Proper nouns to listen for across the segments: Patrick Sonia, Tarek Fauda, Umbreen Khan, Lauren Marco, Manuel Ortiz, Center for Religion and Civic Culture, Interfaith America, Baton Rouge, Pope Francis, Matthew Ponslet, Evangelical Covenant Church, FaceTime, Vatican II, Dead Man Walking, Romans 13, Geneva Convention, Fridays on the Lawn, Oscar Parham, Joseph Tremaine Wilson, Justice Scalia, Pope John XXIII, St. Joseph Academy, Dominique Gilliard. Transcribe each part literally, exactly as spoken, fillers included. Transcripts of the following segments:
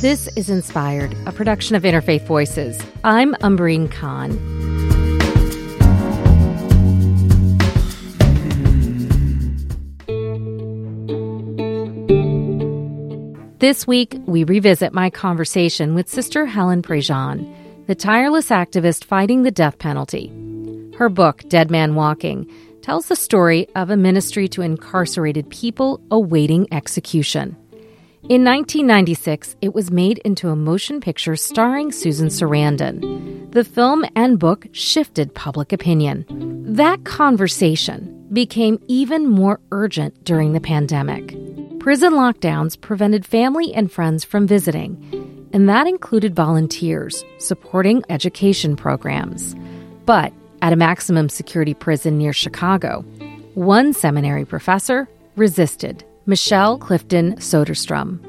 This is Inspired, a production of Interfaith Voices. I'm Umbreen Khan. This week, we revisit my conversation with Sister Helen Prejean, the tireless activist fighting the death penalty. Her book, Dead Man Walking, tells the story of a ministry to incarcerated people awaiting execution. In nineteen ninety-six, it was made into a motion picture starring Susan Sarandon. The film and book shifted public opinion. That conversation became even more urgent during the pandemic. Prison lockdowns prevented family and friends from visiting, and that included volunteers supporting education programs. But at a maximum security prison near Chicago, one seminary professor resisted. Michelle Clifton-Soderstrom.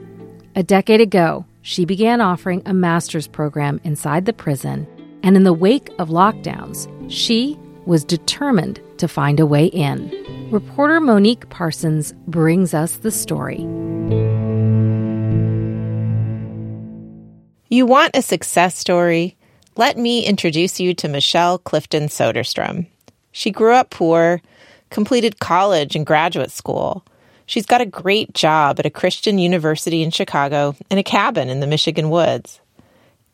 A decade ago, she began offering a master's program inside the prison, and in the wake of lockdowns, she was determined to find a way in. Reporter Monique Parsons brings us the story. You want a success story? Let me introduce you to Michelle Clifton-Soderstrom. She grew up poor, completed college and graduate school. She's got a great job at a Christian university in Chicago and a cabin in the Michigan woods.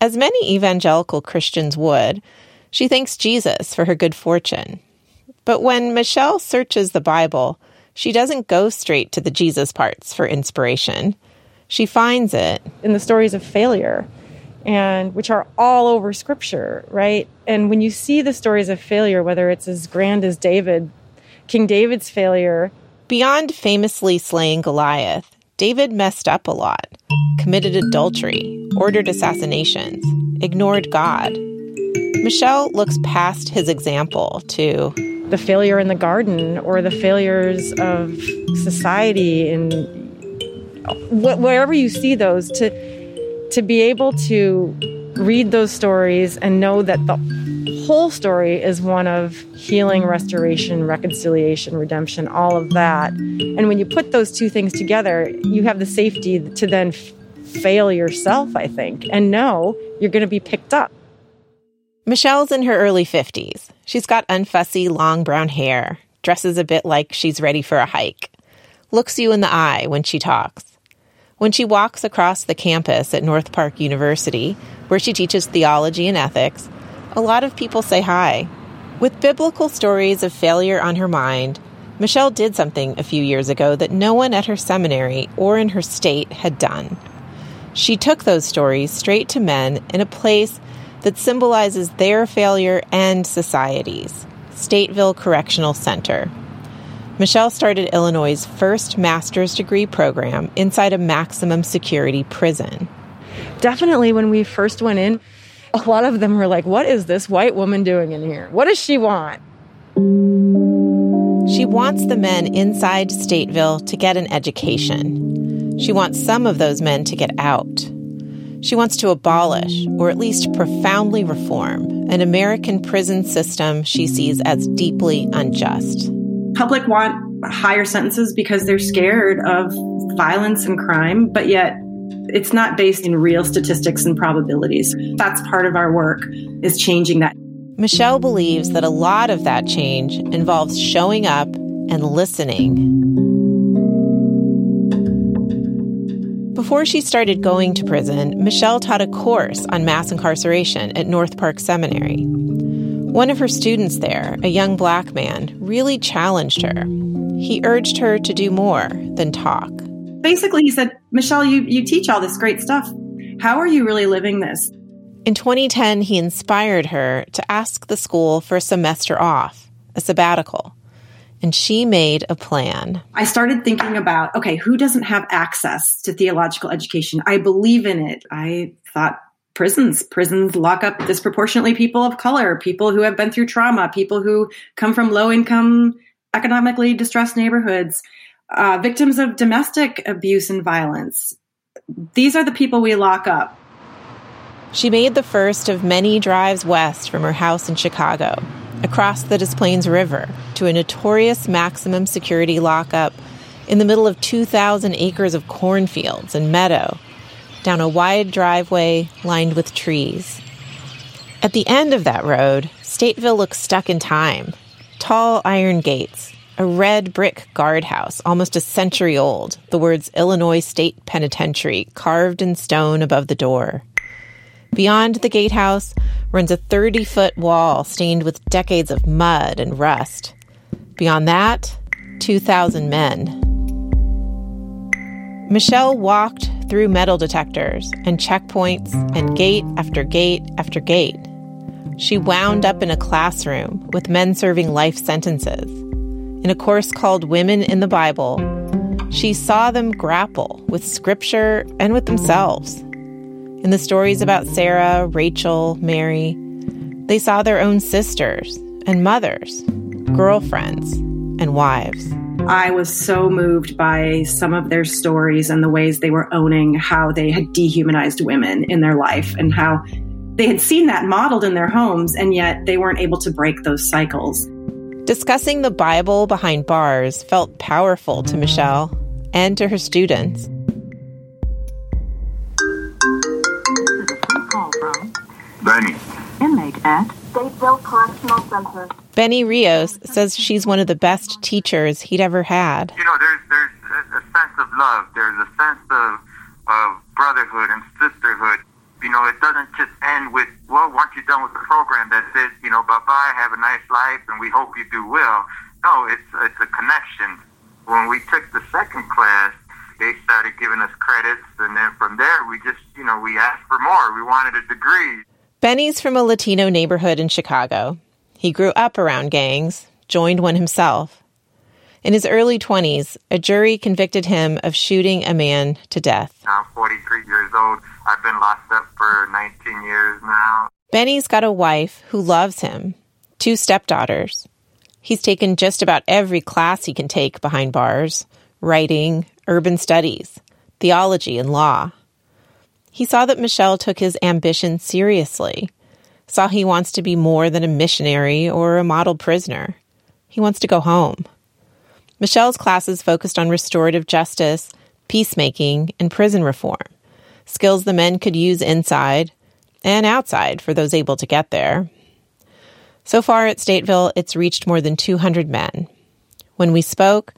As many evangelical Christians would, she thanks Jesus for her good fortune. But when Michelle searches the Bible, she doesn't go straight to the Jesus parts for inspiration. She finds it in the stories of failure, and which are all over Scripture, right? And when you see the stories of failure, whether it's as grand as David, King David's failure. Beyond famously slaying Goliath, David messed up a lot, committed adultery, ordered assassinations, ignored God. Michelle looks past his example to the failure in the garden or the failures of society and wherever you see those, to to be able to read those stories and know that the whole story is one of healing, restoration, reconciliation, redemption, all of that. And when you put those two things together, you have the safety to then fail yourself, I think, and know you're going to be picked up. Michelle's in her early fifties. She's got unfussy, long brown hair, dresses a bit like she's ready for a hike, looks you in the eye when she talks. When she walks across the campus at North Park University, where she teaches theology and ethics, a lot of people say hi. With biblical stories of failure on her mind, Michelle did something a few years ago that no one at her seminary or in her state had done. She took those stories straight to men in a place that symbolizes their failure and society's, Stateville Correctional Center. Michelle started Illinois' first master's degree program inside a maximum security prison. Definitely when we first went in, a lot of them were like, what is this white woman doing in here? What does she want? She wants the men inside Stateville to get an education. She wants some of those men to get out. She wants to abolish, or at least profoundly reform, an American prison system she sees as deeply unjust. Public want higher sentences because they're scared of violence and crime, but yet it's not based in real statistics and probabilities. That's part of our work, is changing that. Michelle believes that a lot of that change involves showing up and listening. Before she started going to prison, Michelle taught a course on mass incarceration at North Park Seminary. One of her students there, a young black man, really challenged her. He urged her to do more than talk. Basically, he said, Michelle, you, you teach all this great stuff. How are you really living this? In twenty ten, he inspired her to ask the school for a semester off, a sabbatical. And she made a plan. I started thinking about, okay, who doesn't have access to theological education? I believe in it. I thought, Prisons, prisons lock up disproportionately people of color, people who have been through trauma, people who come from low-income, economically distressed neighborhoods, uh, victims of domestic abuse and violence. These are the people we lock up. She made the first of many drives west from her house in Chicago, across the Des Plaines River, to a notorious maximum security lockup in the middle of two thousand acres of cornfields and meadow, down a wide driveway lined with trees. At the end of that road, Stateville looks stuck in time. Tall iron gates, a red brick guardhouse, almost a century old, the words Illinois State Penitentiary carved in stone above the door. Beyond the gatehouse runs a thirty-foot wall stained with decades of mud and rust. Beyond that, two thousand men. Michelle walked through metal detectors and checkpoints and gate after gate after gate. She wound up in a classroom with men serving life sentences. In a course called Women in the Bible, she saw them grapple with scripture and with themselves. In the stories about Sarah, Rachel, Mary, they saw their own sisters and mothers, girlfriends and wives. I was so moved by some of their stories and the ways they were owning how they had dehumanized women in their life and how they had seen that modeled in their homes, and yet they weren't able to break those cycles. Discussing the Bible behind bars felt powerful to Michelle and to her students. This is a phone call from Benny. Inmate at Stateville Correctional Center. Benny Rios says she's one of the best teachers he'd ever had. You know, there's there's a sense of love. There's a sense of, of brotherhood and sisterhood. You know, it doesn't just end with, well, once you're done with the program, that's it. You know, bye-bye, have a nice life, and we hope you do well. No, it's, it's a connection. When we took the second class, they started giving us credits, and then from there, we just, you know, we asked for more. We wanted a degree. Benny's from a Latino neighborhood in Chicago. He grew up around gangs, joined one himself. In his early twenties, a jury convicted him of shooting a man to death. I'm forty-three years old. I've been locked up for nineteen years now. Benny's got a wife who loves him, two stepdaughters. He's taken just about every class he can take behind bars, writing, urban studies, theology, and law. He saw that Michelle took his ambition seriously. Saw he wants to be more than a missionary or a model prisoner. He wants to go home. Michelle's classes focused on restorative justice, peacemaking, and prison reform, skills the men could use inside and outside for those able to get there. So far at Stateville, it's reached more than two hundred men. When we spoke,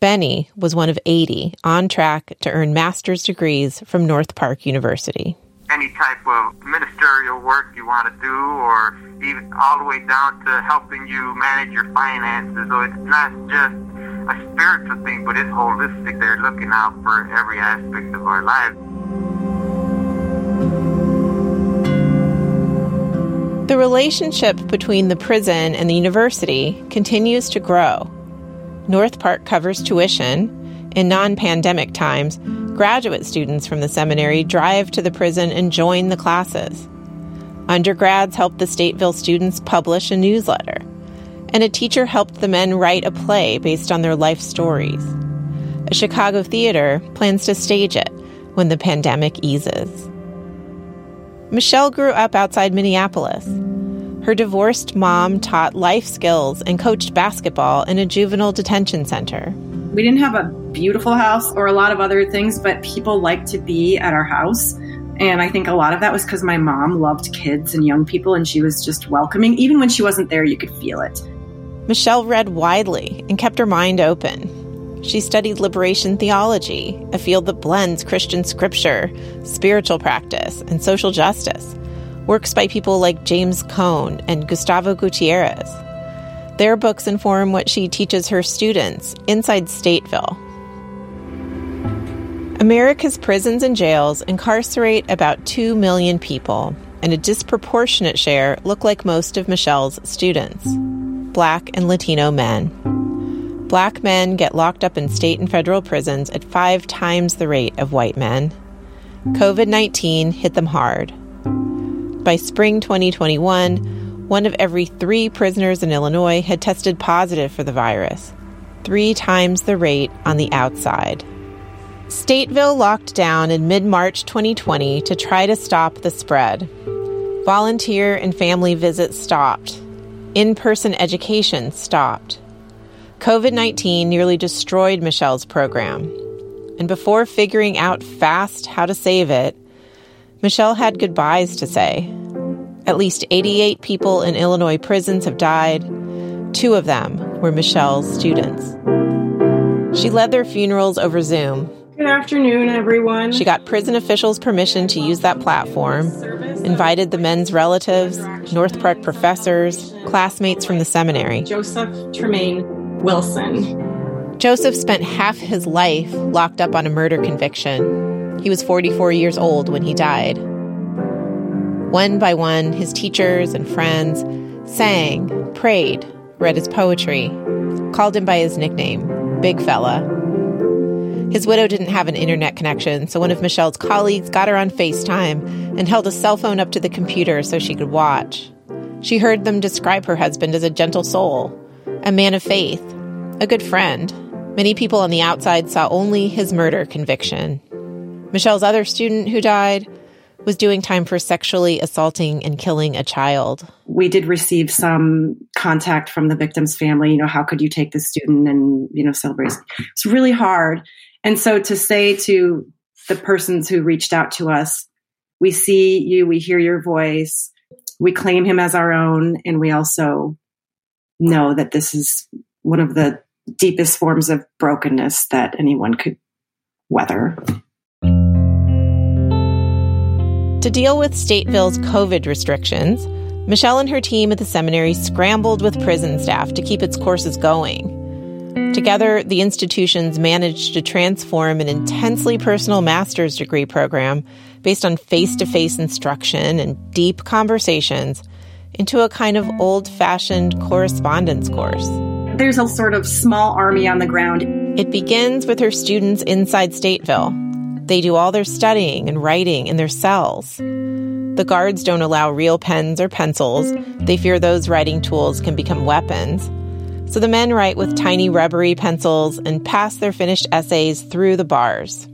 Benny was one of eighty on track to earn master's degrees from North Park University. Any type of ministerial work you want to do, or even all the way down to helping you manage your finances. So it's not just a spiritual thing, but it's holistic. They're looking out for every aspect of our lives. The relationship between the prison and the university continues to grow. North Park covers tuition. In non-pandemic times, graduate students from the seminary drive to the prison and join the classes. Undergrads helped the Stateville students publish a newsletter, and a teacher helped the men write a play based on their life stories. A Chicago theater plans to stage it when the pandemic eases. Michelle grew up outside Minneapolis. Her divorced mom taught life skills and coached basketball in a juvenile detention center. We didn't have a beautiful house or a lot of other things, but people liked to be at our house. And I think a lot of that was because my mom loved kids and young people, and she was just welcoming. Even when she wasn't there, you could feel it. Michelle read widely and kept her mind open. She studied liberation theology, a field that blends Christian scripture, spiritual practice, and social justice. Works by people like James Cone and Gustavo Gutierrez. Their books inform what she teaches her students inside Stateville. America's prisons and jails incarcerate about two million people, and a disproportionate share look like most of Michelle's students, Black and Latino men. Black men get locked up in state and federal prisons at five times the rate of white men. covid nineteen hit them hard. By spring twenty twenty-one, one of every three prisoners in Illinois had tested positive for the virus, three times the rate on the outside. Stateville locked down in mid-March twenty twenty to try to stop the spread. Volunteer and family visits stopped. In-person education stopped. covid nineteen nearly destroyed Michelle's program. and before figuring out fast how to save it, Michelle had goodbyes to say. At least eighty-eight people in Illinois prisons have died. Two of them were Michelle's students. She led their funerals over Zoom. Good afternoon, everyone. She got prison officials permission to use that platform, invited the men's relatives, North Park professors, classmates from the seminary. Joseph Tremaine Wilson. Joseph spent half his life locked up on a murder conviction. He was forty-four years old when he died. One by one, his teachers and friends sang, prayed, read his poetry, called him by his nickname, Big Fella. His widow didn't have an internet connection, so one of Michelle's colleagues got her on FaceTime and held a cell phone up to the computer so she could watch. She heard them describe her husband as a gentle soul, a man of faith, a good friend. Many people on the outside saw only his murder conviction. Michelle's other student who died was doing time for sexually assaulting and killing a child. We did receive some contact from the victim's family, you know, how could you take this student and, you know, celebrate? It's really hard. And so to say to the persons who reached out to us, we see you, we hear your voice, we claim him as our own, and we also know that this is one of the deepest forms of brokenness that anyone could weather. To deal with Stateville's COVID restrictions, Michelle and her team at the seminary scrambled with prison staff to keep its courses going. Together, the institutions managed to transform an intensely personal master's degree program based on face-to-face instruction and deep conversations into a kind of old-fashioned correspondence course. There's a sort of small army on the ground. It begins with her students inside Stateville. They do all their studying and writing in their cells. The guards don't allow real pens or pencils. They fear those writing tools can become weapons. So the men write with tiny rubbery pencils and pass their finished essays through the bars.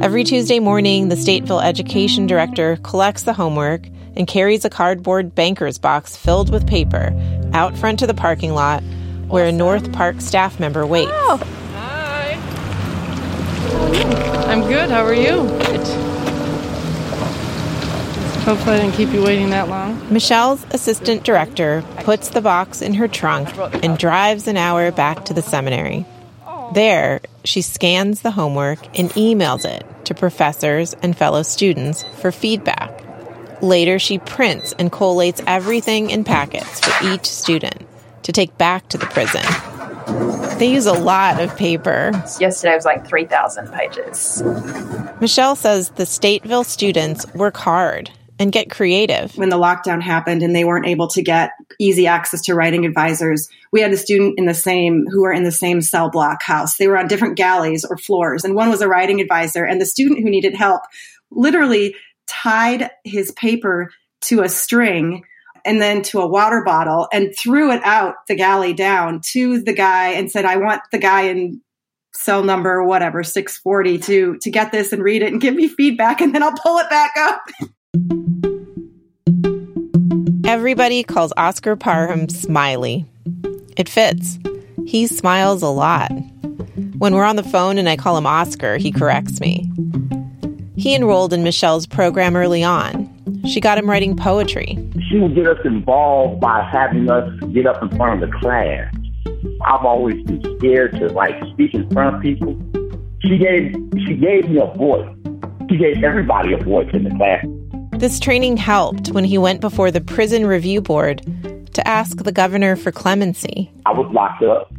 Every Tuesday morning, the Stateville Education Director collects the homework and carries a cardboard banker's box filled with paper out front to the parking lot where a North Park staff member waits. Oh. Hi. I'm good. How are you? Good. Hopefully I didn't keep you waiting that long. Michelle's assistant director puts the box in her trunk and drives an hour back to the seminary. There, she scans the homework and emails it to professors and fellow students for feedback. Later, she prints and collates everything in packets for each student to take back to the prison. They use a lot of paper. Yesterday was like three thousand pages. Michelle says the Stateville students work hard and get creative. When the lockdown happened and they weren't able to get easy access to writing advisors, we had a student in the same who were in the same cell block house. They were on different galleys or floors, and one was a writing advisor, and the student who needed help literally tied his paper to a string and then to a water bottle and threw it out the galley down to the guy and said, I want the guy in cell number whatever, six forty, to, to get this and read it and give me feedback, and then I'll pull it back up. Everybody calls Oscar Parham Smiley. It fits. He smiles a lot. When we're on the phone and I call him Oscar, he corrects me. He enrolled in Michelle's program early on. She got him writing poetry. She would get us involved by having us get up in front of the class. I've always been scared to, like, speak in front of people. She gave she gave me a voice. She gave everybody a voice in the class. This training helped when he went before the Prison Review Board to ask the governor for clemency. I was locked up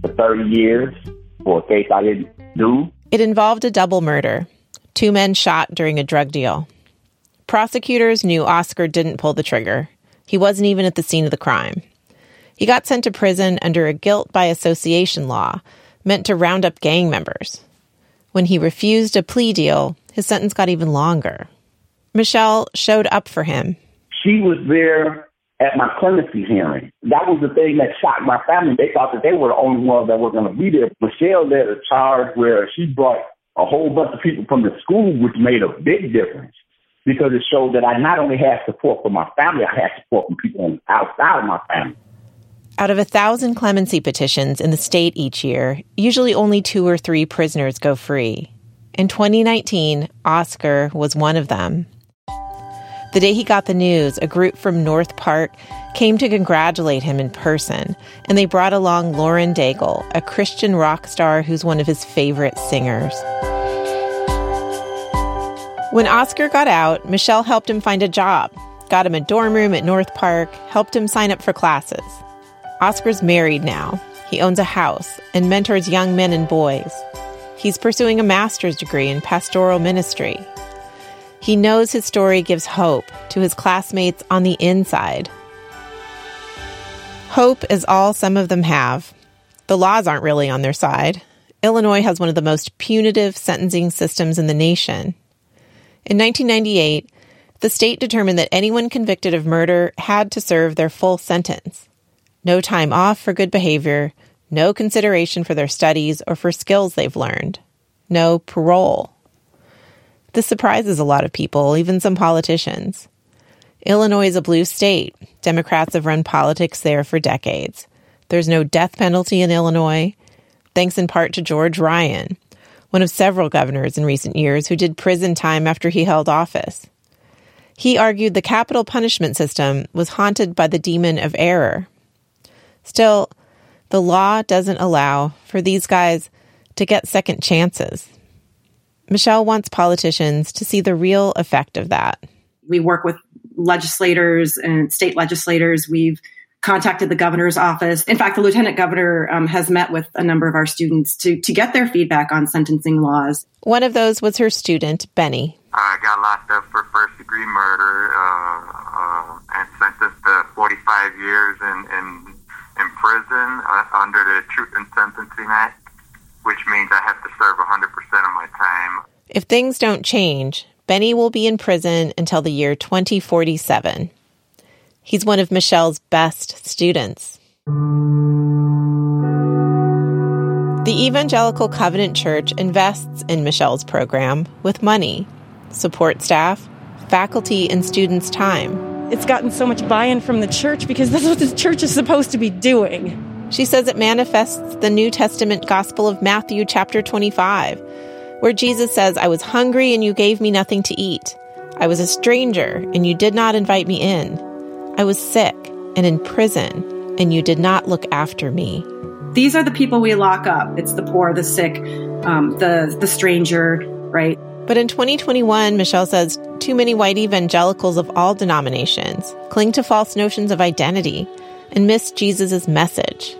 for thirty years for a case I didn't do. It involved a double murder. Two men shot during a drug deal. Prosecutors knew Oscar didn't pull the trigger. He wasn't even at the scene of the crime. He got sent to prison under a guilt by association law, meant to round up gang members. When he refused a plea deal, his sentence got even longer. Michelle showed up for him. She was there at my clemency hearing. That was the thing that shocked my family. They thought that they were the only ones that were going to be there. Michelle led a charge where she brought a whole bunch of people from the school, which made a big difference, because it showed that I not only had support from my family, I had support from people outside of my family. Out of a thousand clemency petitions in the state each year, usually only two or three prisoners go free. In twenty nineteen, Oscar was one of them. The day he got the news, a group from North Park came to congratulate him in person, and they brought along Lauren Daigle, a Christian rock star who's one of his favorite singers. When Oscar got out, Michelle helped him find a job, got him a dorm room at North Park, helped him sign up for classes. Oscar's married now. He owns a house and mentors young men and boys. He's pursuing a master's degree in pastoral ministry. He knows his story gives hope to his classmates on the inside. Hope is all some of them have. The laws aren't really on their side. Illinois has one of the most punitive sentencing systems in the nation. In nineteen ninety-eight, the state determined that anyone convicted of murder had to serve their full sentence. No time off for good behavior, no consideration for their studies or for skills they've learned, no parole. This surprises a lot of people, even some politicians. Illinois is a blue state. Democrats have run politics there for decades. There's no death penalty in Illinois, thanks in part to George Ryan, one of several governors in recent years who did prison time after he held office. He argued the capital punishment system was haunted by the demon of error. Still, the law doesn't allow for these guys to get second chances. Michelle wants politicians to see the real effect of that. We work with legislators and state legislators. We've contacted the governor's office. In fact, the lieutenant governor um, has met with a number of our students to, to get their feedback on sentencing laws. One of those was her student, Benny. I got locked up for first-degree murder uh, uh, and sentenced to forty-five years in, in, in prison uh, under the Truth in Sentencing Act, which means I have to serve one hundred percent of my time. If things don't change, Benny will be in prison until the year twenty forty-seven. He's one of Michelle's best students. The Evangelical Covenant Church invests in Michelle's program with money, support staff, faculty, and students' time. It's gotten so much buy-in from the church because that's what the church is supposed to be doing. She says it manifests the New Testament gospel of Matthew chapter twenty-five, where Jesus says, "I was hungry and you gave me nothing to eat. I was a stranger and you did not invite me in. I was sick and in prison and you did not look after me." These are the people we lock up. It's the poor, the sick, um, the, the stranger, right? But in twenty twenty-one, Michelle says too many white evangelicals of all denominations cling to false notions of identity and miss Jesus' message.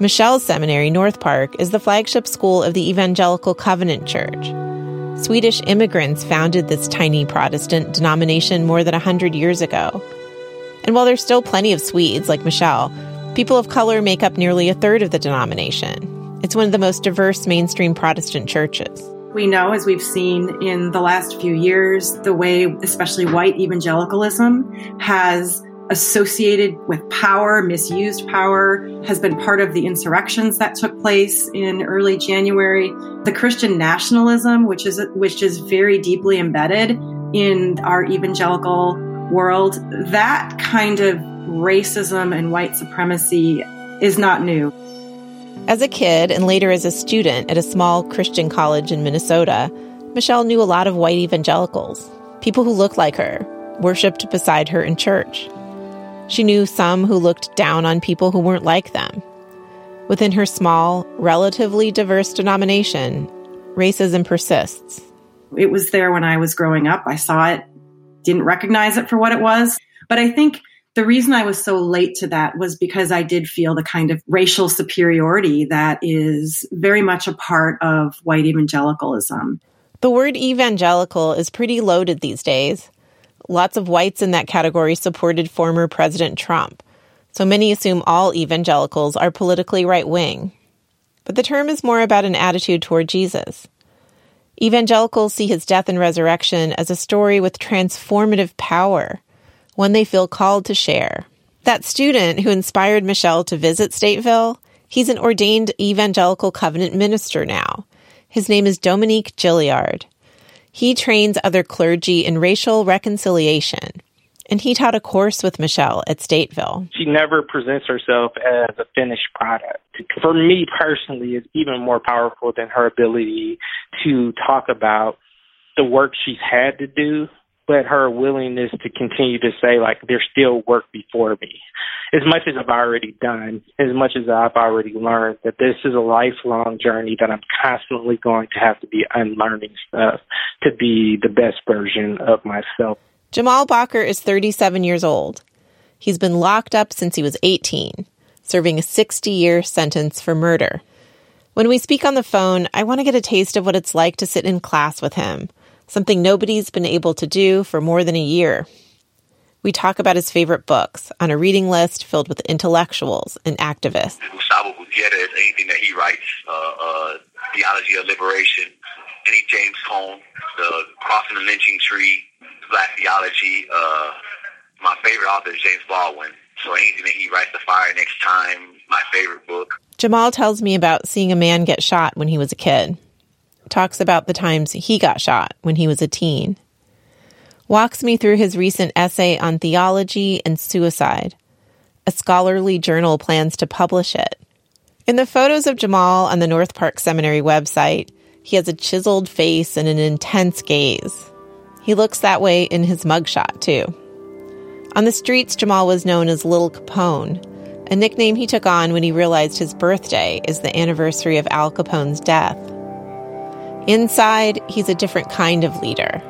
Michelle's seminary, North Park, is the flagship school of the Evangelical Covenant Church. Swedish immigrants founded this tiny Protestant denomination more than one hundred years ago. And while there's still plenty of Swedes, like Michelle, people of color make up nearly a third of the denomination. It's one of the most diverse mainstream Protestant churches. We know, as we've seen in the last few years, the way especially white evangelicalism has associated with power, misused power, has been part of the insurrections that took place in early January. The Christian nationalism, which is which is very deeply embedded in our evangelical world, that kind of racism and white supremacy is not new. As a kid and later as a student at a small Christian college in Minnesota, Michelle knew a lot of white evangelicals, people who looked like her, worshipped beside her in church. She knew some who looked down on people who weren't like them. Within her small, relatively diverse denomination, racism persists. It was there when I was growing up. I saw it, didn't recognize it for what it was. But I think the reason I was so late to that was because I did feel the kind of racial superiority that is very much a part of white evangelicalism. The word evangelical is pretty loaded these days. Lots of whites in that category supported former President Trump, so many assume all evangelicals are politically right-wing. But the term is more about an attitude toward Jesus. Evangelicals see his death and resurrection as a story with transformative power, one they feel called to share. That student who inspired Michelle to visit Stateville, he's an ordained evangelical covenant minister now. His name is Dominique Gilliard. He trains other clergy in racial reconciliation, and he taught a course with Michelle at Stateville. She never presents herself as a finished product. For me personally, it's even more powerful than her ability to talk about the work she's had to do, but her willingness to continue to say, like, there's still work before me. As much as I've already done, as much as I've already learned, that this is a lifelong journey that I'm constantly going to have to be unlearning stuff to be the best version of myself. Jamal Bakker is thirty-seven years old. He's been locked up since he was eighteen, serving a sixty-year sentence for murder. When we speak on the phone, I want to get a taste of what it's like to sit in class with him, something nobody's been able to do for more than a year. We talk about his favorite books on a reading list filled with intellectuals and activists. Gustavo Gutierrez, anything that he writes, uh, uh, Theology of Liberation, any James Cone, The Crossing the Lynching Tree, Black Theology, uh, my favorite author is James Baldwin. So anything that he writes, The Fire Next Time, my favorite book. Jamal tells me about seeing a man get shot when he was a kid, talks about the times he got shot when he was a teen, walks me through his recent essay on theology and suicide. A scholarly journal plans to publish it. In the photos of Jamal on the North Park Seminary website, he has a chiseled face and an intense gaze. He looks that way in his mugshot, too. On the streets, Jamal was known as Little Capone, a nickname he took on when he realized his birthday is the anniversary of Al Capone's death. Inside, he's a different kind of leader.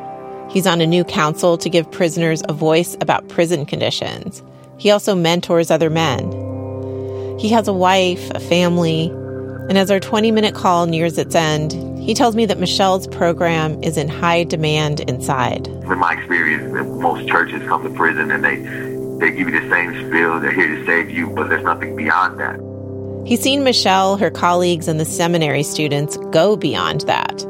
He's on a new council to give prisoners a voice about prison conditions. He also mentors other men. He has a wife, a family, and as our twenty-minute call nears its end, he tells me that Michelle's program is in high demand inside. In my experience, most churches come to prison and they they give you the same spiel, they're here to save you, but there's nothing beyond that. He's seen Michelle, her colleagues, and the seminary students go beyond that.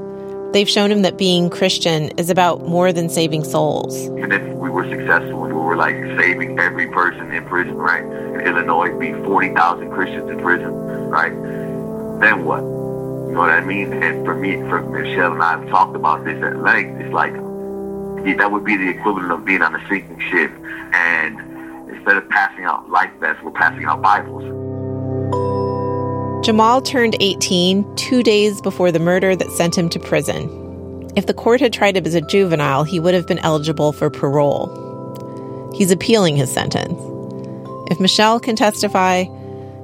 They've shown him that being Christian is about more than saving souls. And if we were successful and we were, like, saving every person in prison, right? In Illinois, it'd be forty thousand Christians in prison, right? Then what? You know what I mean? And for me, for Michelle and I have talked about this at length. It's like, yeah, that would be the equivalent of being on a sinking ship. And instead of passing out life vests, we're passing out Bibles. Jamal turned eighteen two days before the murder that sent him to prison. If the court had tried him as a juvenile, he would have been eligible for parole. He's appealing his sentence. If Michelle can testify,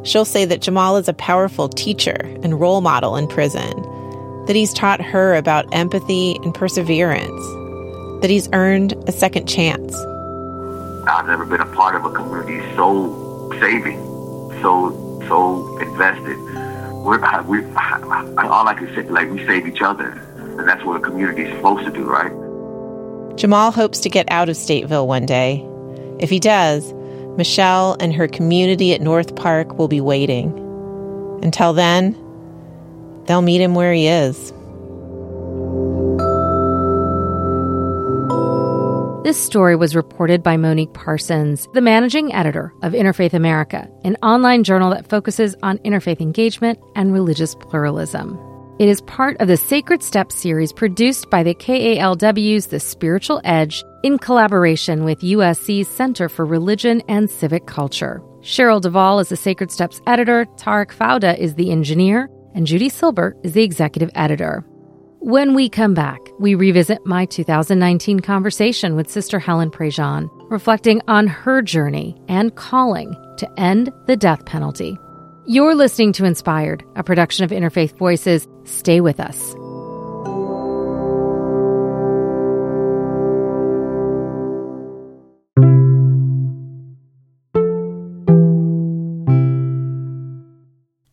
she'll say that Jamal is a powerful teacher and role model in prison, that he's taught her about empathy and perseverance, that he's earned a second chance. I've never been a part of a community so saving, so so invested. We're, we, all I can say, like, we save each other, and that's what a community is supposed to do, right? Jamal hopes to get out of Stateville one day. If he does, Michelle and her community at North Park will be waiting. Until then, they'll meet him where he is. This story was reported by Monique Parsons, the managing editor of Interfaith America, an online journal that focuses on interfaith engagement and religious pluralism. It is part of the Sacred Steps series produced by the K A L W's The Spiritual Edge in collaboration with U S C's Center for Religion and Civic Culture. Cheryl DeVall is the Sacred Steps editor, Tarek Fauda is the engineer, and Judy Silbert is the executive editor. When we come back, we revisit my two thousand nineteen conversation with Sister Helen Prejean, reflecting on her journey and calling to end the death penalty. You're listening to Inspired, a production of Interfaith Voices. Stay with us.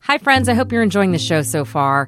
Hi, friends. I hope you're enjoying the show so far.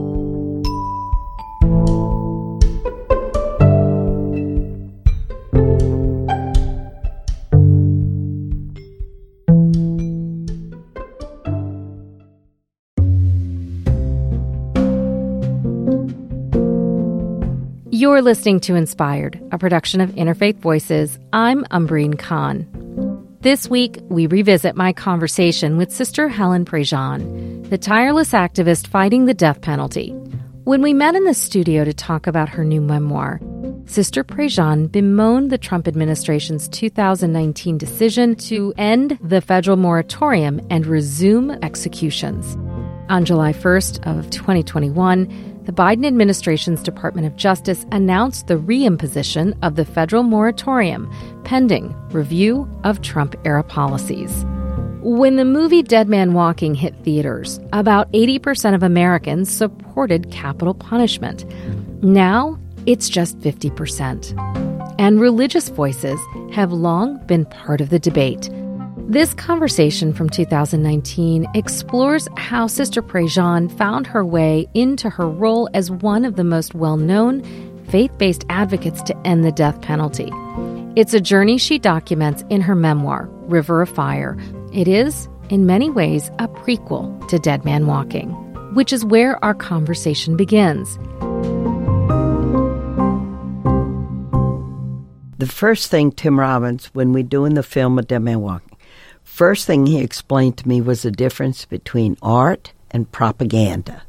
You're listening to Inspired, a production of Interfaith Voices. I'm Umbreen Khan. This week, we revisit my conversation with Sister Helen Prejean, the tireless activist fighting the death penalty. When we met in the studio to talk about her new memoir, Sister Prejean bemoaned the Trump administration's two thousand nineteen decision to end the federal moratorium and resume executions. On July first of twenty twenty-one, the Biden administration's Department of Justice announced the reimposition of the federal moratorium pending review of Trump-era policies. When the movie Dead Man Walking hit theaters, about eighty percent of Americans supported capital punishment. Now, it's just fifty percent. And religious voices have long been part of the debate. This conversation from two thousand nineteen explores how Sister Prejean found her way into her role as one of the most well-known faith-based advocates to end the death penalty. It's a journey she documents in her memoir, River of Fire. It is, in many ways, a prequel to Dead Man Walking, which is where our conversation begins. The first thing Tim Robbins, when we're doing the film of Dead Man Walking, first thing he explained to me was the difference between art and propaganda.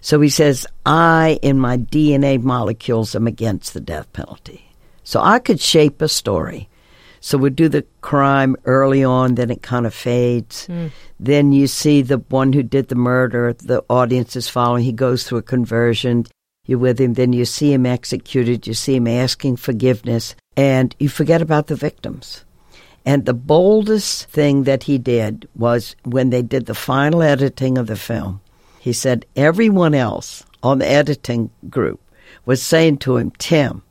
So he says, I, in my D N A molecules, am against the death penalty. So I could shape a story. So we do the crime early on, then it kind of fades. Mm. Then you see the one who did the murder, the audience is following. He goes through a conversion. You're with him. Then you see him executed. You see him asking forgiveness. And you forget about the victims. And the boldest thing that he did was when they did the final editing of the film, he said everyone else on the editing group was saying to him, Tim,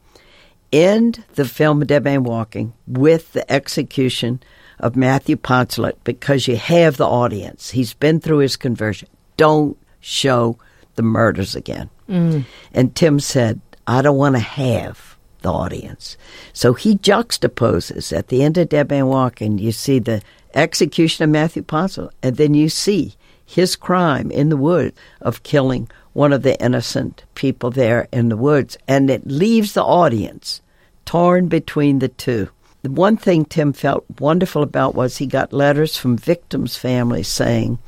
end the film Dead Man Walking with the execution of Matthew Ponslet because you have the audience. He's been through his conversion. Don't show the murders again. Mm. And Tim said, I don't want to have the audience. So he juxtaposes at the end of Dead Man Walking, you see the execution of Matthew Ponslet, and then you see his crime in the woods of killing one of the innocent people there in the woods. And it leaves the audience torn between the two. The one thing Tim felt wonderful about was he got letters from victims' families saying,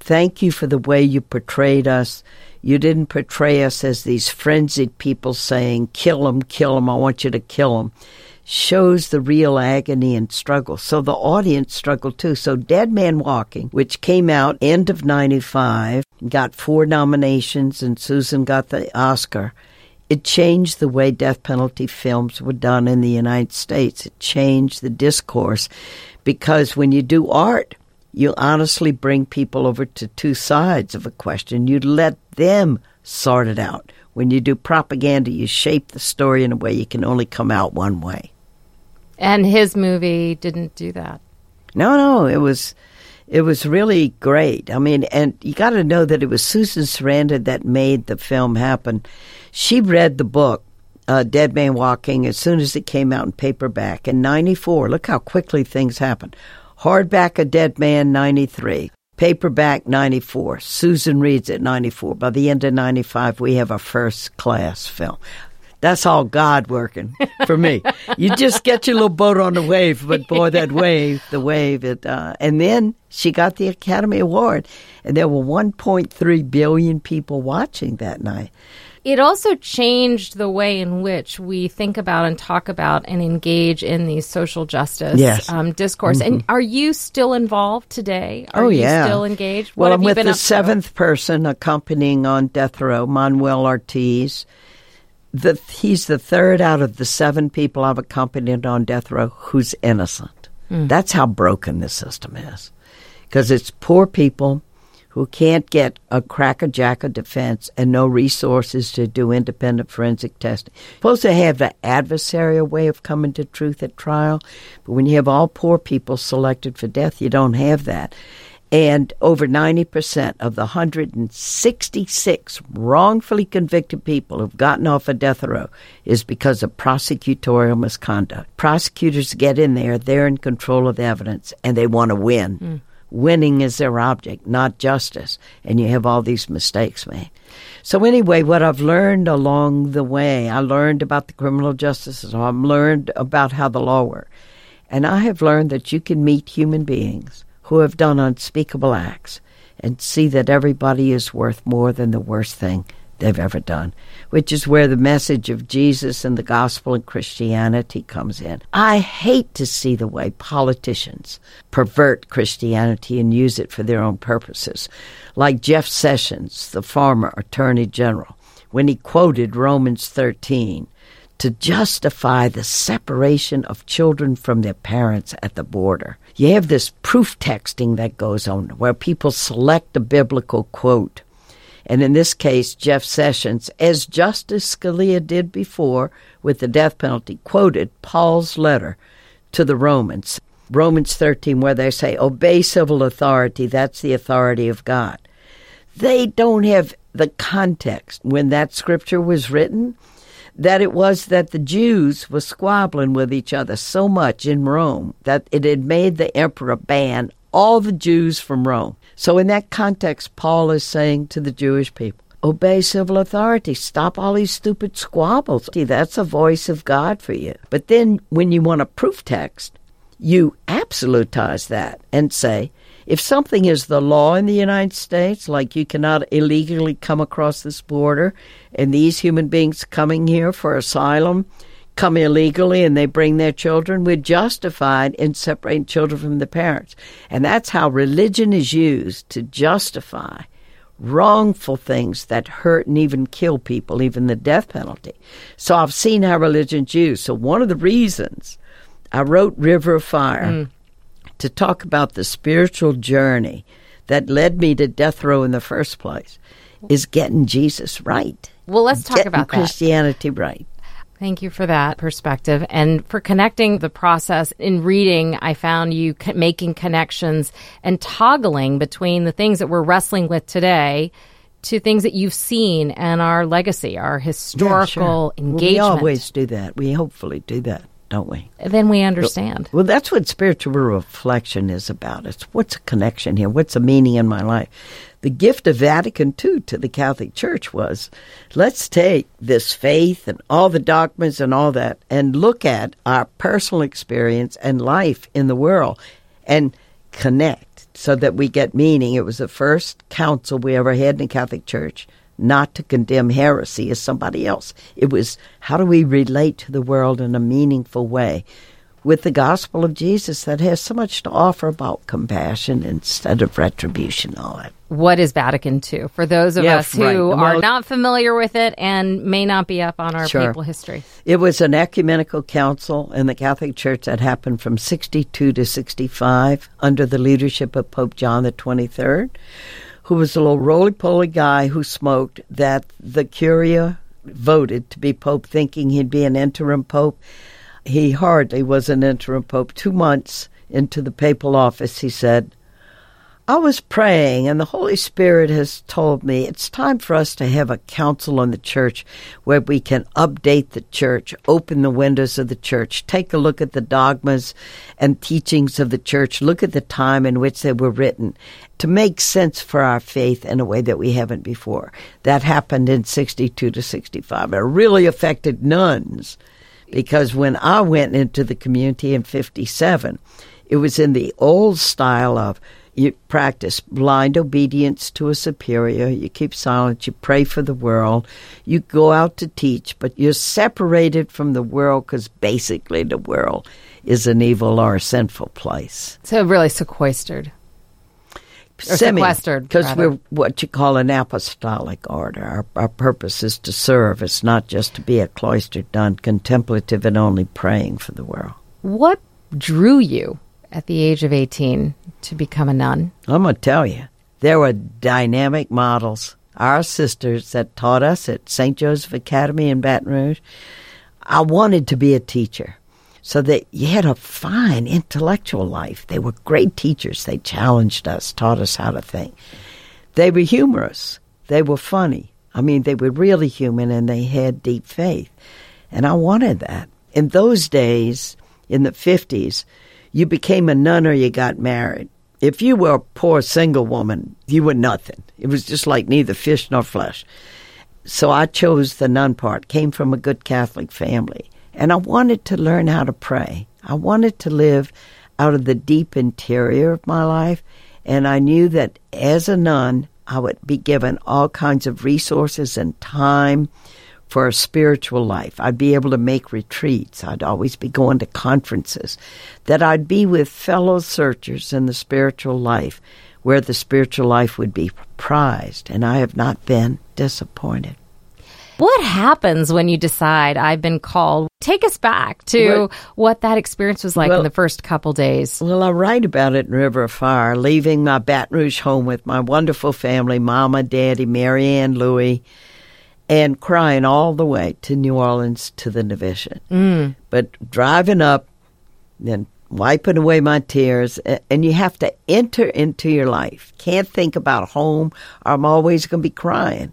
thank you for the way you portrayed us. You didn't portray us as these frenzied people saying, kill him, kill him, I want you to kill him. Shows the real agony and struggle. So the audience struggled too. So Dead Man Walking, which came out end of ninety-five, got four nominations and Susan got the Oscar. It changed the way death penalty films were done in the United States. It changed the discourse because when you do art, you honestly bring people over to two sides of a question. You let them sort it out. When you do propaganda, you shape the story in a way you can only come out one way. And his movie didn't do that. No, no, it was it was really great. I mean, and you got to know that it was Susan Sarandon that made the film happen. She read the book, uh, Dead Man Walking, as soon as it came out in paperback. In ninety-four, look how quickly things happen. Hardback, A Dead Man, ninety-three. Paperback, ninety-four. Susan reads it, ninety-four. By the end of ninety-five, we have a first-class film. That's all God working for me. You just get your little boat on the wave, but boy, that wave, the wave. It, uh, and then she got the Academy Award, and there were one point three billion people watching that night. It also changed the way in which we think about and talk about and engage in these social justice yes. um, discourse. Mm-hmm. And are you still involved today? Are oh, yeah. you still engaged? Well, what I'm with the seventh to? person accompanying on death row, Manuel Ortiz. The, he's the third out of the seven people I've accompanied on death row who's innocent. Mm. That's how broken this system is, because it's poor people who can't get a cracker-jacker defense and no resources to do independent forensic testing. Supposed to have the adversarial way of coming to truth at trial, but when you have all poor people selected for death, you don't have that. And over ninety percent of the one hundred sixty-six wrongfully convicted people who've gotten off a death row is because of prosecutorial misconduct. Prosecutors get in there, they're in control of the evidence, and they want to win. Mm. Winning is their object, not justice. And you have all these mistakes made. So anyway, what I've learned along the way, I learned about the criminal justice system. I've learned about how the law works. And I have learned that you can meet human beings who have done unspeakable acts and see that everybody is worth more than the worst thing they've ever done, which is where the message of Jesus and the gospel and Christianity comes in. I hate to see the way politicians pervert Christianity and use it for their own purposes, like Jeff Sessions, the former attorney general, when he quoted Romans thirteen to justify the separation of children from their parents at the border. You have this proof texting that goes on where people select a biblical quote. And in this case, Jeff Sessions, as Justice Scalia did before with the death penalty, quoted Paul's letter to the Romans, Romans thirteen, where they say, obey civil authority, that's the authority of God. They don't have the context when that scripture was written, that it was that the Jews were squabbling with each other so much in Rome that it had made the emperor ban all the Jews from Rome. So in that context, Paul is saying to the Jewish people, obey civil authority. Stop all these stupid squabbles. See, that's a voice of God for you. But then when you want a proof text, you absolutize that and say, if something is the law in the United States, like you cannot illegally come across this border, and these human beings coming here for asylum come illegally and they bring their children, we're justified in separating children from the parents. And that's how religion is used to justify wrongful things that hurt and even kill people, even the death penalty. So I've seen how religion's used. So one of the reasons I wrote River of Fire mm. to talk about the spiritual journey that led me to death row in the first place is getting Jesus right. Well, let's talk getting about that. Christianity right. Thank you for that perspective. And for connecting the process in reading, I found you co- making connections and toggling between the things that we're wrestling with today to things that you've seen and our legacy, our historical yeah, sure. engagement. Well, we always do that. We hopefully do that, don't we? Then we understand. Well, that's what spiritual reflection is about. It's what's a connection here? What's a meaning in my life? The gift of Vatican Two to the Catholic Church was, let's take this faith and all the dogmas and all that and look at our personal experience and life in the world and connect so that we get meaning. It was the first council we ever had in the Catholic Church not to condemn heresy as somebody else. It was, how do we relate to the world in a meaningful way with the gospel of Jesus that has so much to offer about compassion instead of retribution on it. What is Vatican Two for those of yeah, us who right. well, are not familiar with it and may not be up on our sure. papal history? It was an ecumenical council in the Catholic Church that happened from sixty-two to sixty-five under the leadership of Pope John the twenty-third, who was a little roly-poly guy who smoked that the Curia voted to be Pope thinking he'd be an interim Pope. He hardly was an interim pope. Two months into the papal office, he said, I was praying, and the Holy Spirit has told me it's time for us to have a council on the church where we can update the church, open the windows of the church, take a look at the dogmas and teachings of the church, look at the time in which they were written, to make sense for our faith in a way that we haven't before. That happened in sixty-two to sixty-five. It really affected nuns, because when I went into the community in fifty-seven, it was in the old style of, you practice blind obedience to a superior. You keep silent. You pray for the world. You go out to teach, but you're separated from the world because basically the world is an evil or sinful place. So really sequestered. Or Semi, sequestered. Because we're what you call an apostolic order. Our, our purpose is to serve. It's not just to be a cloistered nun, contemplative and only praying for the world. What drew you at the age of eighteen to become a nun? I'm going to tell you, there were dynamic models. Our sisters that taught us at Saint Joseph Academy in Baton Rouge, I wanted to be a teacher. So that you had a fine intellectual life. They were great teachers. They challenged us, taught us how to think. They were humorous. They were funny. I mean, they were really human, and they had deep faith. And I wanted that. In those days, in the fifties, you became a nun or you got married. If you were a poor single woman, you were nothing. It was just like neither fish nor flesh. So I chose the nun part, came from a good Catholic family. And I wanted to learn how to pray. I wanted to live out of the deep interior of my life. And I knew that as a nun, I would be given all kinds of resources and time for a spiritual life. I'd be able to make retreats. I'd always be going to conferences. That I'd be with fellow searchers in the spiritual life, where the spiritual life would be prized. And I have not been disappointed. What happens when you decide I've been called? Take us back to what, what that experience was like well, in the first couple days. Well, I write about it in River of Fire, leaving my Baton Rouge home with my wonderful family, Mama, Daddy, Marianne, Louie, and crying all the way to New Orleans to the novitiate. Mm. But driving up and wiping away my tears, and you have to enter into your life. Can't think about home. I'm always going to be crying.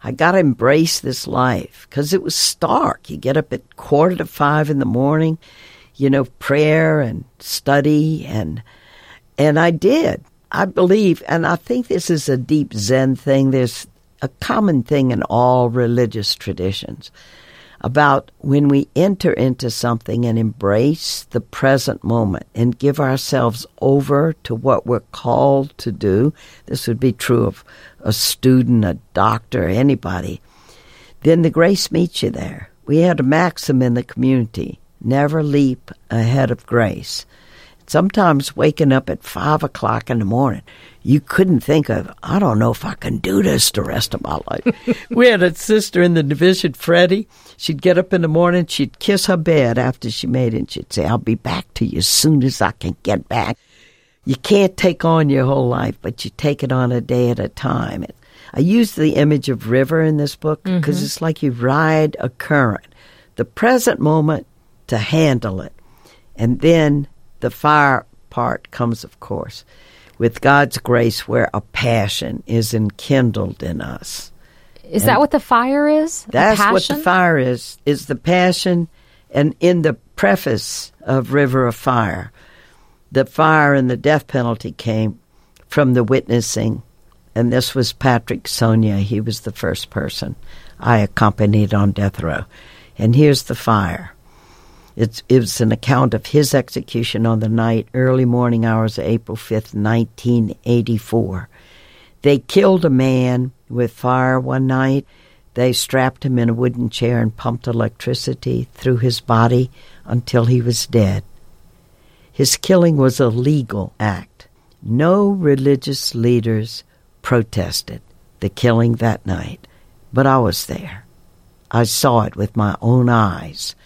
I got to embrace this life because it was stark. You get up at quarter to five in the morning, you know, prayer and study. And, and I did. I believe, and I think this is a deep Zen thing. There's a common thing in all religious traditions about when we enter into something and embrace the present moment and give ourselves over to what we're called to do. This would be true of a student, a doctor, anybody. Then the grace meets you there. We had a maxim in the community, never leap ahead of grace. Sometimes waking up at five o'clock in the morning, you couldn't think of, I don't know if I can do this the rest of my life. We had a sister in the division, Freddie. She'd get up in the morning, she'd kiss her bed after she made it, and she'd say, I'll be back to you as soon as I can get back. You can't take on your whole life, but you take it on a day at a time. I use the image of river in this book because mm-hmm. it's like you ride a current, the present moment to handle it, and then the fire part comes, of course, with God's grace where a passion is enkindled in us. Is and that what the fire is? That's what the fire is, is the passion. And in the preface of River of Fire, the fire and the death penalty came from the witnessing. And this was Patrick Sonia. He was the first person I accompanied on death row. And here's the fire. It's, it's an account of his execution on the night, early morning hours of April fifth, nineteen eighty-four. They killed a man with fire one night. They strapped him in a wooden chair and pumped electricity through his body until he was dead. His killing was a legal act. No religious leaders protested the killing that night. But I was there. I saw it with my own eyes.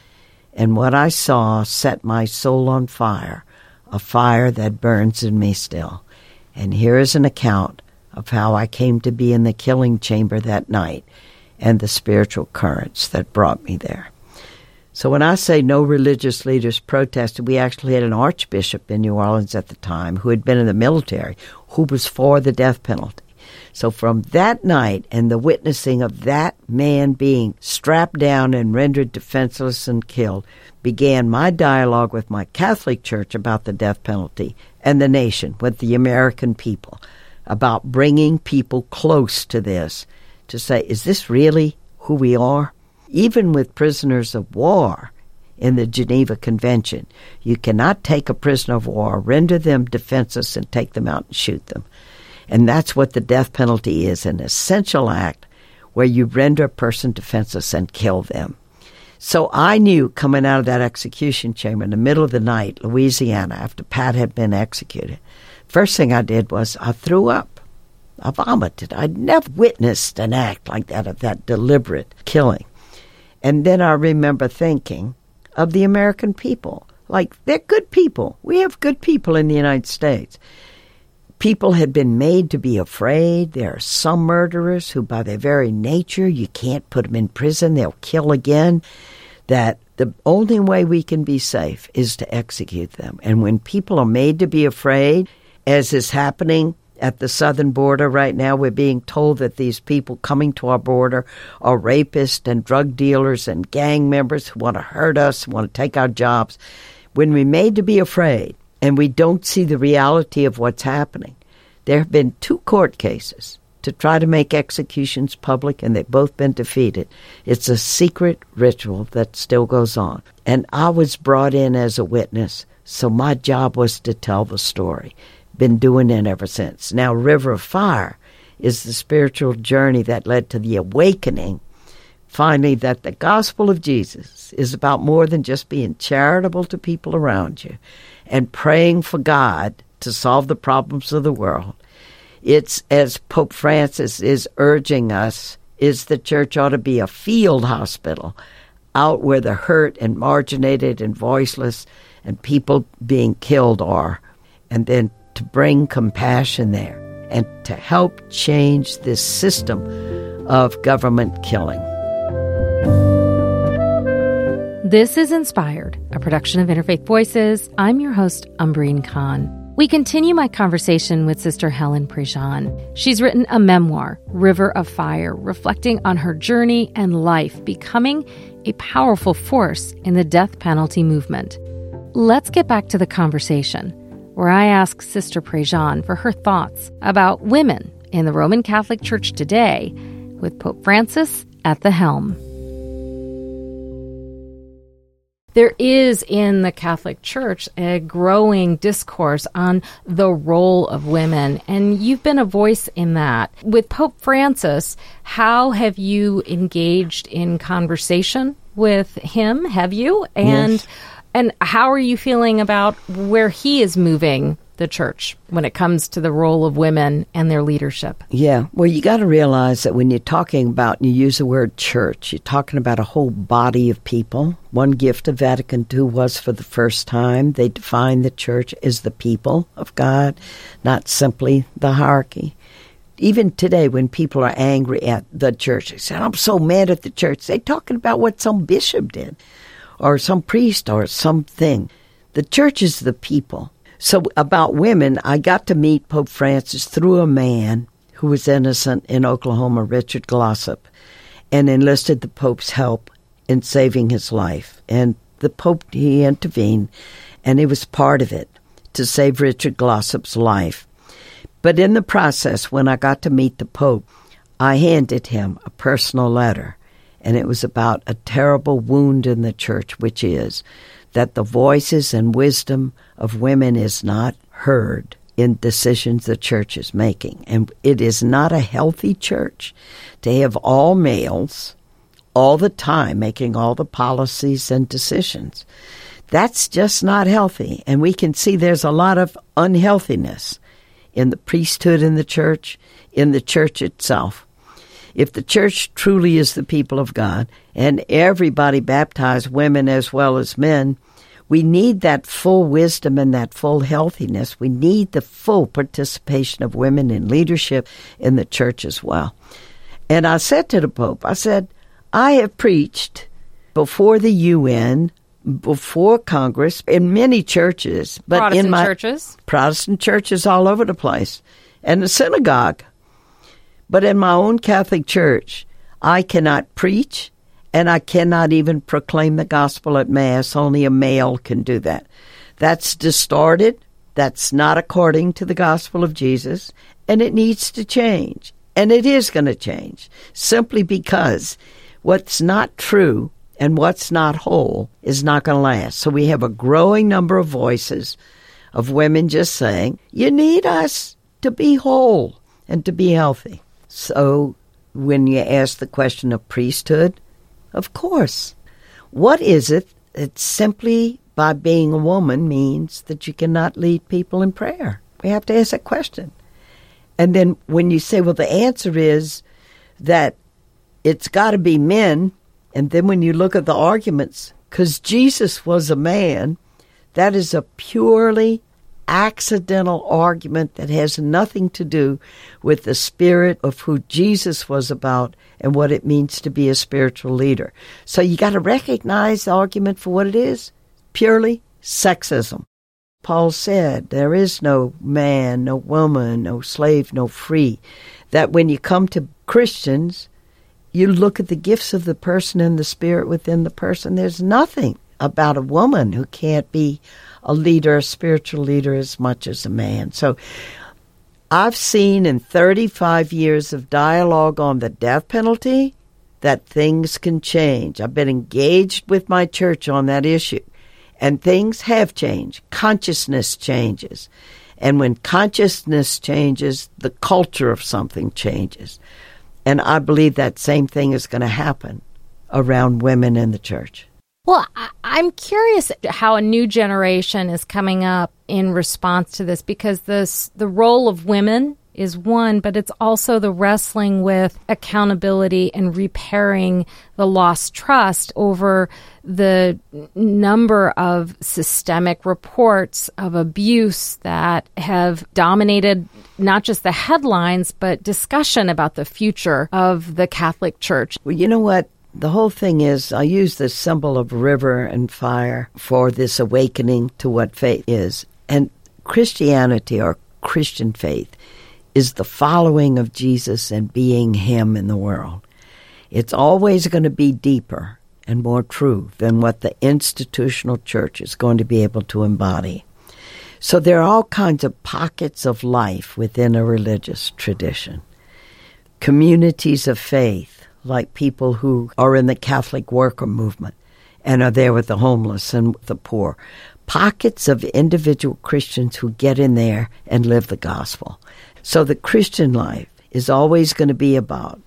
And what I saw set my soul on fire, a fire that burns in me still. And here is an account of how I came to be in the killing chamber that night and the spiritual currents that brought me there. So when I say no religious leaders protested, we actually had an archbishop in New Orleans at the time who had been in the military who was for the death penalty. So from that night and the witnessing of that man being strapped down and rendered defenseless and killed began my dialogue with my Catholic Church about the death penalty and the nation, with the American people, about bringing people close to this to say, is this really who we are? Even with prisoners of war in the Geneva Convention, you cannot take a prisoner of war, render them defenseless, and take them out and shoot them. And that's what the death penalty is, an essential act where you render a person defenseless and kill them. So I knew coming out of that execution chamber in the middle of the night, Louisiana, after Pat had been executed, first thing I did was I threw up. I vomited. I'd never witnessed an act like that, of that deliberate killing. And then I remember thinking of the American people. Like, they're good people. We have good people in the United States. People had been made to be afraid. There are some murderers who, by their very nature, you can't put them in prison. They'll kill again. That the only way we can be safe is to execute them. And when people are made to be afraid, as is happening at the southern border right now, we're being told that these people coming to our border are rapists and drug dealers and gang members who want to hurt us, who want to take our jobs. When we're made to be afraid, and we don't see the reality of what's happening. There have been two court cases to try to make executions public, and they've both been defeated. It's a secret ritual that still goes on. And I was brought in as a witness, so my job was to tell the story. Been doing it ever since. Now, River of Fire is the spiritual journey that led to the awakening, finally, that the gospel of Jesus is about more than just being charitable to people around you and praying for God to solve the problems of the world. It's, as Pope Francis is urging us, is the church ought to be a field hospital out where the hurt and marginated and voiceless and people being killed are, and then to bring compassion there and to help change this system of government killing. This is Inspired, a production of Interfaith Voices. I'm your host, Umbreen Khan. We continue my conversation with Sister Helen Prejean. She's written a memoir, River of Fire, reflecting on her journey and life becoming a powerful force in the death penalty movement. Let's get back to the conversation, where I ask Sister Prejean for her thoughts about women in the Roman Catholic Church today, with Pope Francis at the helm. There is in the Catholic Church a growing discourse on the role of women, and you've been a voice in that. With Pope Francis, how have you engaged in conversation with him? Have you? And yes. And how are you feeling about where he is moving the church when it comes to the role of women and their leadership? Yeah. Well, you got to realize that when you're talking about, you use the word church, you're talking about a whole body of people. One gift of Vatican Two was, for the first time, they defined the church as the people of God, not simply the hierarchy. Even today, when people are angry at the church, they say, I'm so mad at the church. They're talking about what some bishop did or some priest or something. The church is the people. So about women, I got to meet Pope Francis through a man who was innocent in Oklahoma, Richard Glossop, and enlisted the Pope's help in saving his life. And the Pope, he intervened, and he was part of it to save Richard Glossop's life. But in the process, when I got to meet the Pope, I handed him a personal letter, and it was about a terrible wound in the church, which is that the voices and wisdom of women is not heard in decisions the church is making. And it is not a healthy church to have all males all the time making all the policies and decisions. That's just not healthy. And we can see there's a lot of unhealthiness in the priesthood in the church, in the church itself. If the church truly is the people of God, and everybody baptized, women as well as men, we need that full wisdom and that full healthiness. We need the full participation of women in leadership in the church as well. And I said to the Pope, I said, I have preached before the U N, before Congress, in many churches. But Protestant in my, churches? Protestant churches all over the place. And the synagogue. But in my own Catholic church, I cannot preach, and I cannot even proclaim the gospel at Mass. Only a male can do that. That's distorted. That's not according to the gospel of Jesus. And it needs to change. And it is going to change. Simply because what's not true and what's not whole is not going to last. So we have a growing number of voices of women just saying, you need us to be whole and to be healthy. So when you ask the question of priesthood, of course. What is it that simply by being a woman means that you cannot lead people in prayer? We have to ask that question. And then when you say, well, the answer is that it's got to be men, and then when you look at the arguments, because Jesus was a man, that is a purely accidental argument that has nothing to do with the spirit of who Jesus was about and what it means to be a spiritual leader. So you got to recognize the argument for what it is, purely sexism. Paul said, there is no man, no woman, no slave, no free. That when you come to Christians, you look at the gifts of the person and the spirit within the person. There's nothing about a woman who can't be a leader, a spiritual leader, as much as a man. So I've seen in thirty-five years of dialogue on the death penalty that things can change. I've been engaged with my church on that issue, and things have changed. Consciousness changes. And when consciousness changes, the culture of something changes. And I believe that same thing is going to happen around women in the church. Well, I'm curious how a new generation is coming up in response to this, because this, the role of women is one, but it's also the wrestling with accountability and repairing the lost trust over the number of systemic reports of abuse that have dominated not just the headlines, but discussion about the future of the Catholic Church. Well, you know what? The whole thing is, I use the symbol of river and fire for this awakening to what faith is. And Christianity, or Christian faith, is the following of Jesus and being him in the world. It's always going to be deeper and more true than what the institutional church is going to be able to embody. So there are all kinds of pockets of life within a religious tradition. Communities of faith, like people who are in the Catholic worker movement and are there with the homeless and the poor. Pockets of individual Christians who get in there and live the gospel. So the Christian life is always going to be about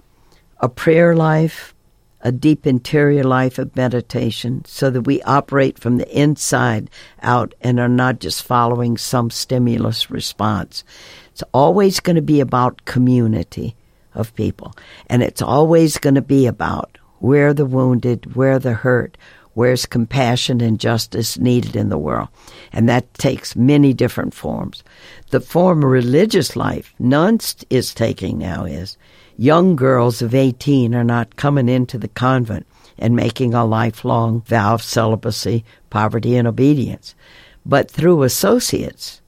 a prayer life, a deep interior life of meditation, so that we operate from the inside out and are not just following some stimulus response. It's always going to be about community of people. And it's always going to be about where the wounded, where the hurt, where's compassion and justice needed in the world. And that takes many different forms. The form of religious life nuns is taking now is young girls of eighteen are not coming into the convent and making a lifelong vow of celibacy, poverty, and obedience. But through associates,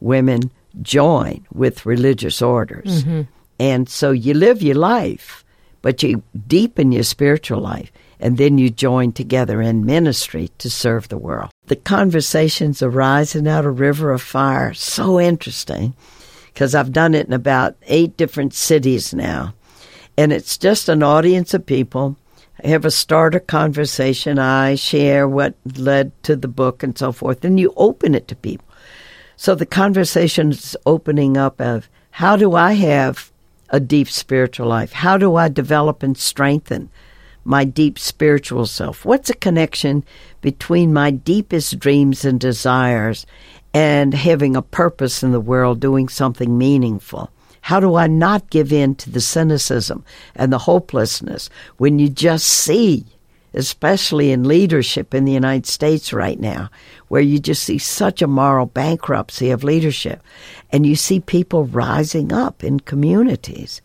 women join with religious orders. Mm-hmm. And so you live your life, but you deepen your spiritual life, and then you join together in ministry to serve the world. The conversations arising out of River of Fire are so interesting, because I've done it in about eight different cities now. And it's just an audience of people. I have a starter conversation. I share what led to the book and so forth, and you open it to people. So the conversation is opening up of, how do I have a deep spiritual life? How do I develop and strengthen my deep spiritual self? What's a connection between my deepest dreams and desires and having a purpose in the world, doing something meaningful? How do I not give in to the cynicism and the hopelessness when you just see, especially in leadership in the United States right now, where you just see such a moral bankruptcy of leadership, and you see people rising up in communities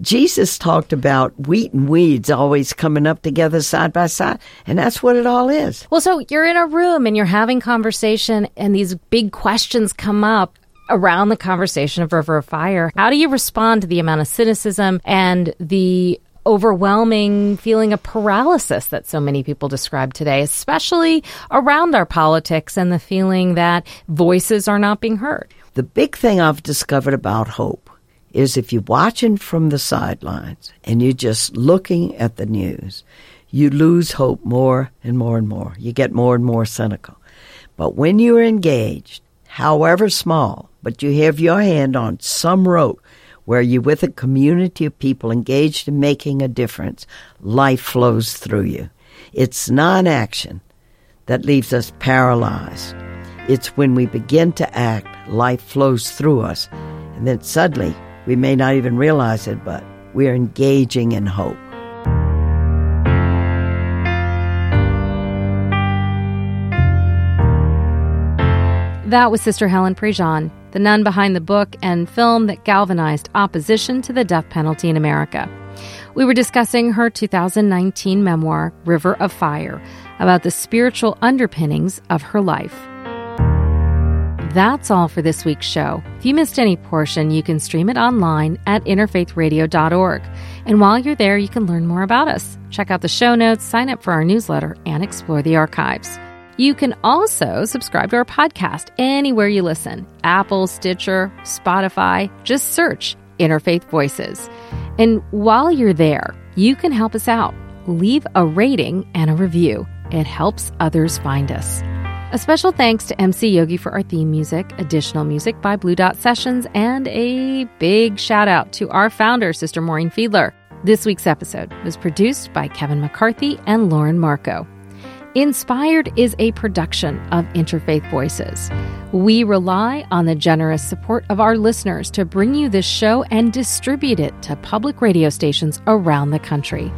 Jesus talked about wheat and weeds always coming up together side by side, and that's what it all is. Well, so you're in a room and you're having conversation, and these big questions come up around the conversation of River of Fire. How do you respond to the amount of cynicism and the overwhelming feeling of paralysis that so many people describe today, especially around our politics and the feeling that voices are not being heard? The big thing I've discovered about hope is if you're watching from the sidelines and you're just looking at the news, you lose hope more and more and more. You get more and more cynical. But when you're engaged, however small, but you have your hand on some rope, where you're with a community of people engaged in making a difference, life flows through you. It's non-action that leaves us paralyzed. It's when we begin to act, life flows through us. And then suddenly, we may not even realize it, but we're engaging in hope. That was Sister Helen Prejean, the nun behind the book and film that galvanized opposition to the death penalty in America. We were discussing her two thousand nineteen memoir, River of Fire, about the spiritual underpinnings of her life. That's all for this week's show. If you missed any portion, you can stream it online at interfaith radio dot org. And while you're there, you can learn more about us. Check out the show notes, sign up for our newsletter, and explore the archives. You can also subscribe to our podcast anywhere you listen. Apple, Stitcher, Spotify. Just search Interfaith Voices. And while you're there, you can help us out. Leave a rating and a review. It helps others find us. A special thanks to M C Yogi for our theme music, additional music by Blue Dot Sessions, and a big shout out to our founder, Sister Maureen Fiedler. This week's episode was produced by Kevin McCarthy and Lauren Marco. Inspired is a production of Interfaith Voices. We rely on the generous support of our listeners to bring you this show and distribute it to public radio stations around the country.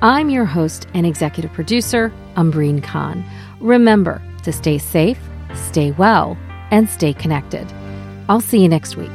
I'm your host and executive producer, Umbreen Khan. Remember to stay safe, stay well, and stay connected. I'll see you next week.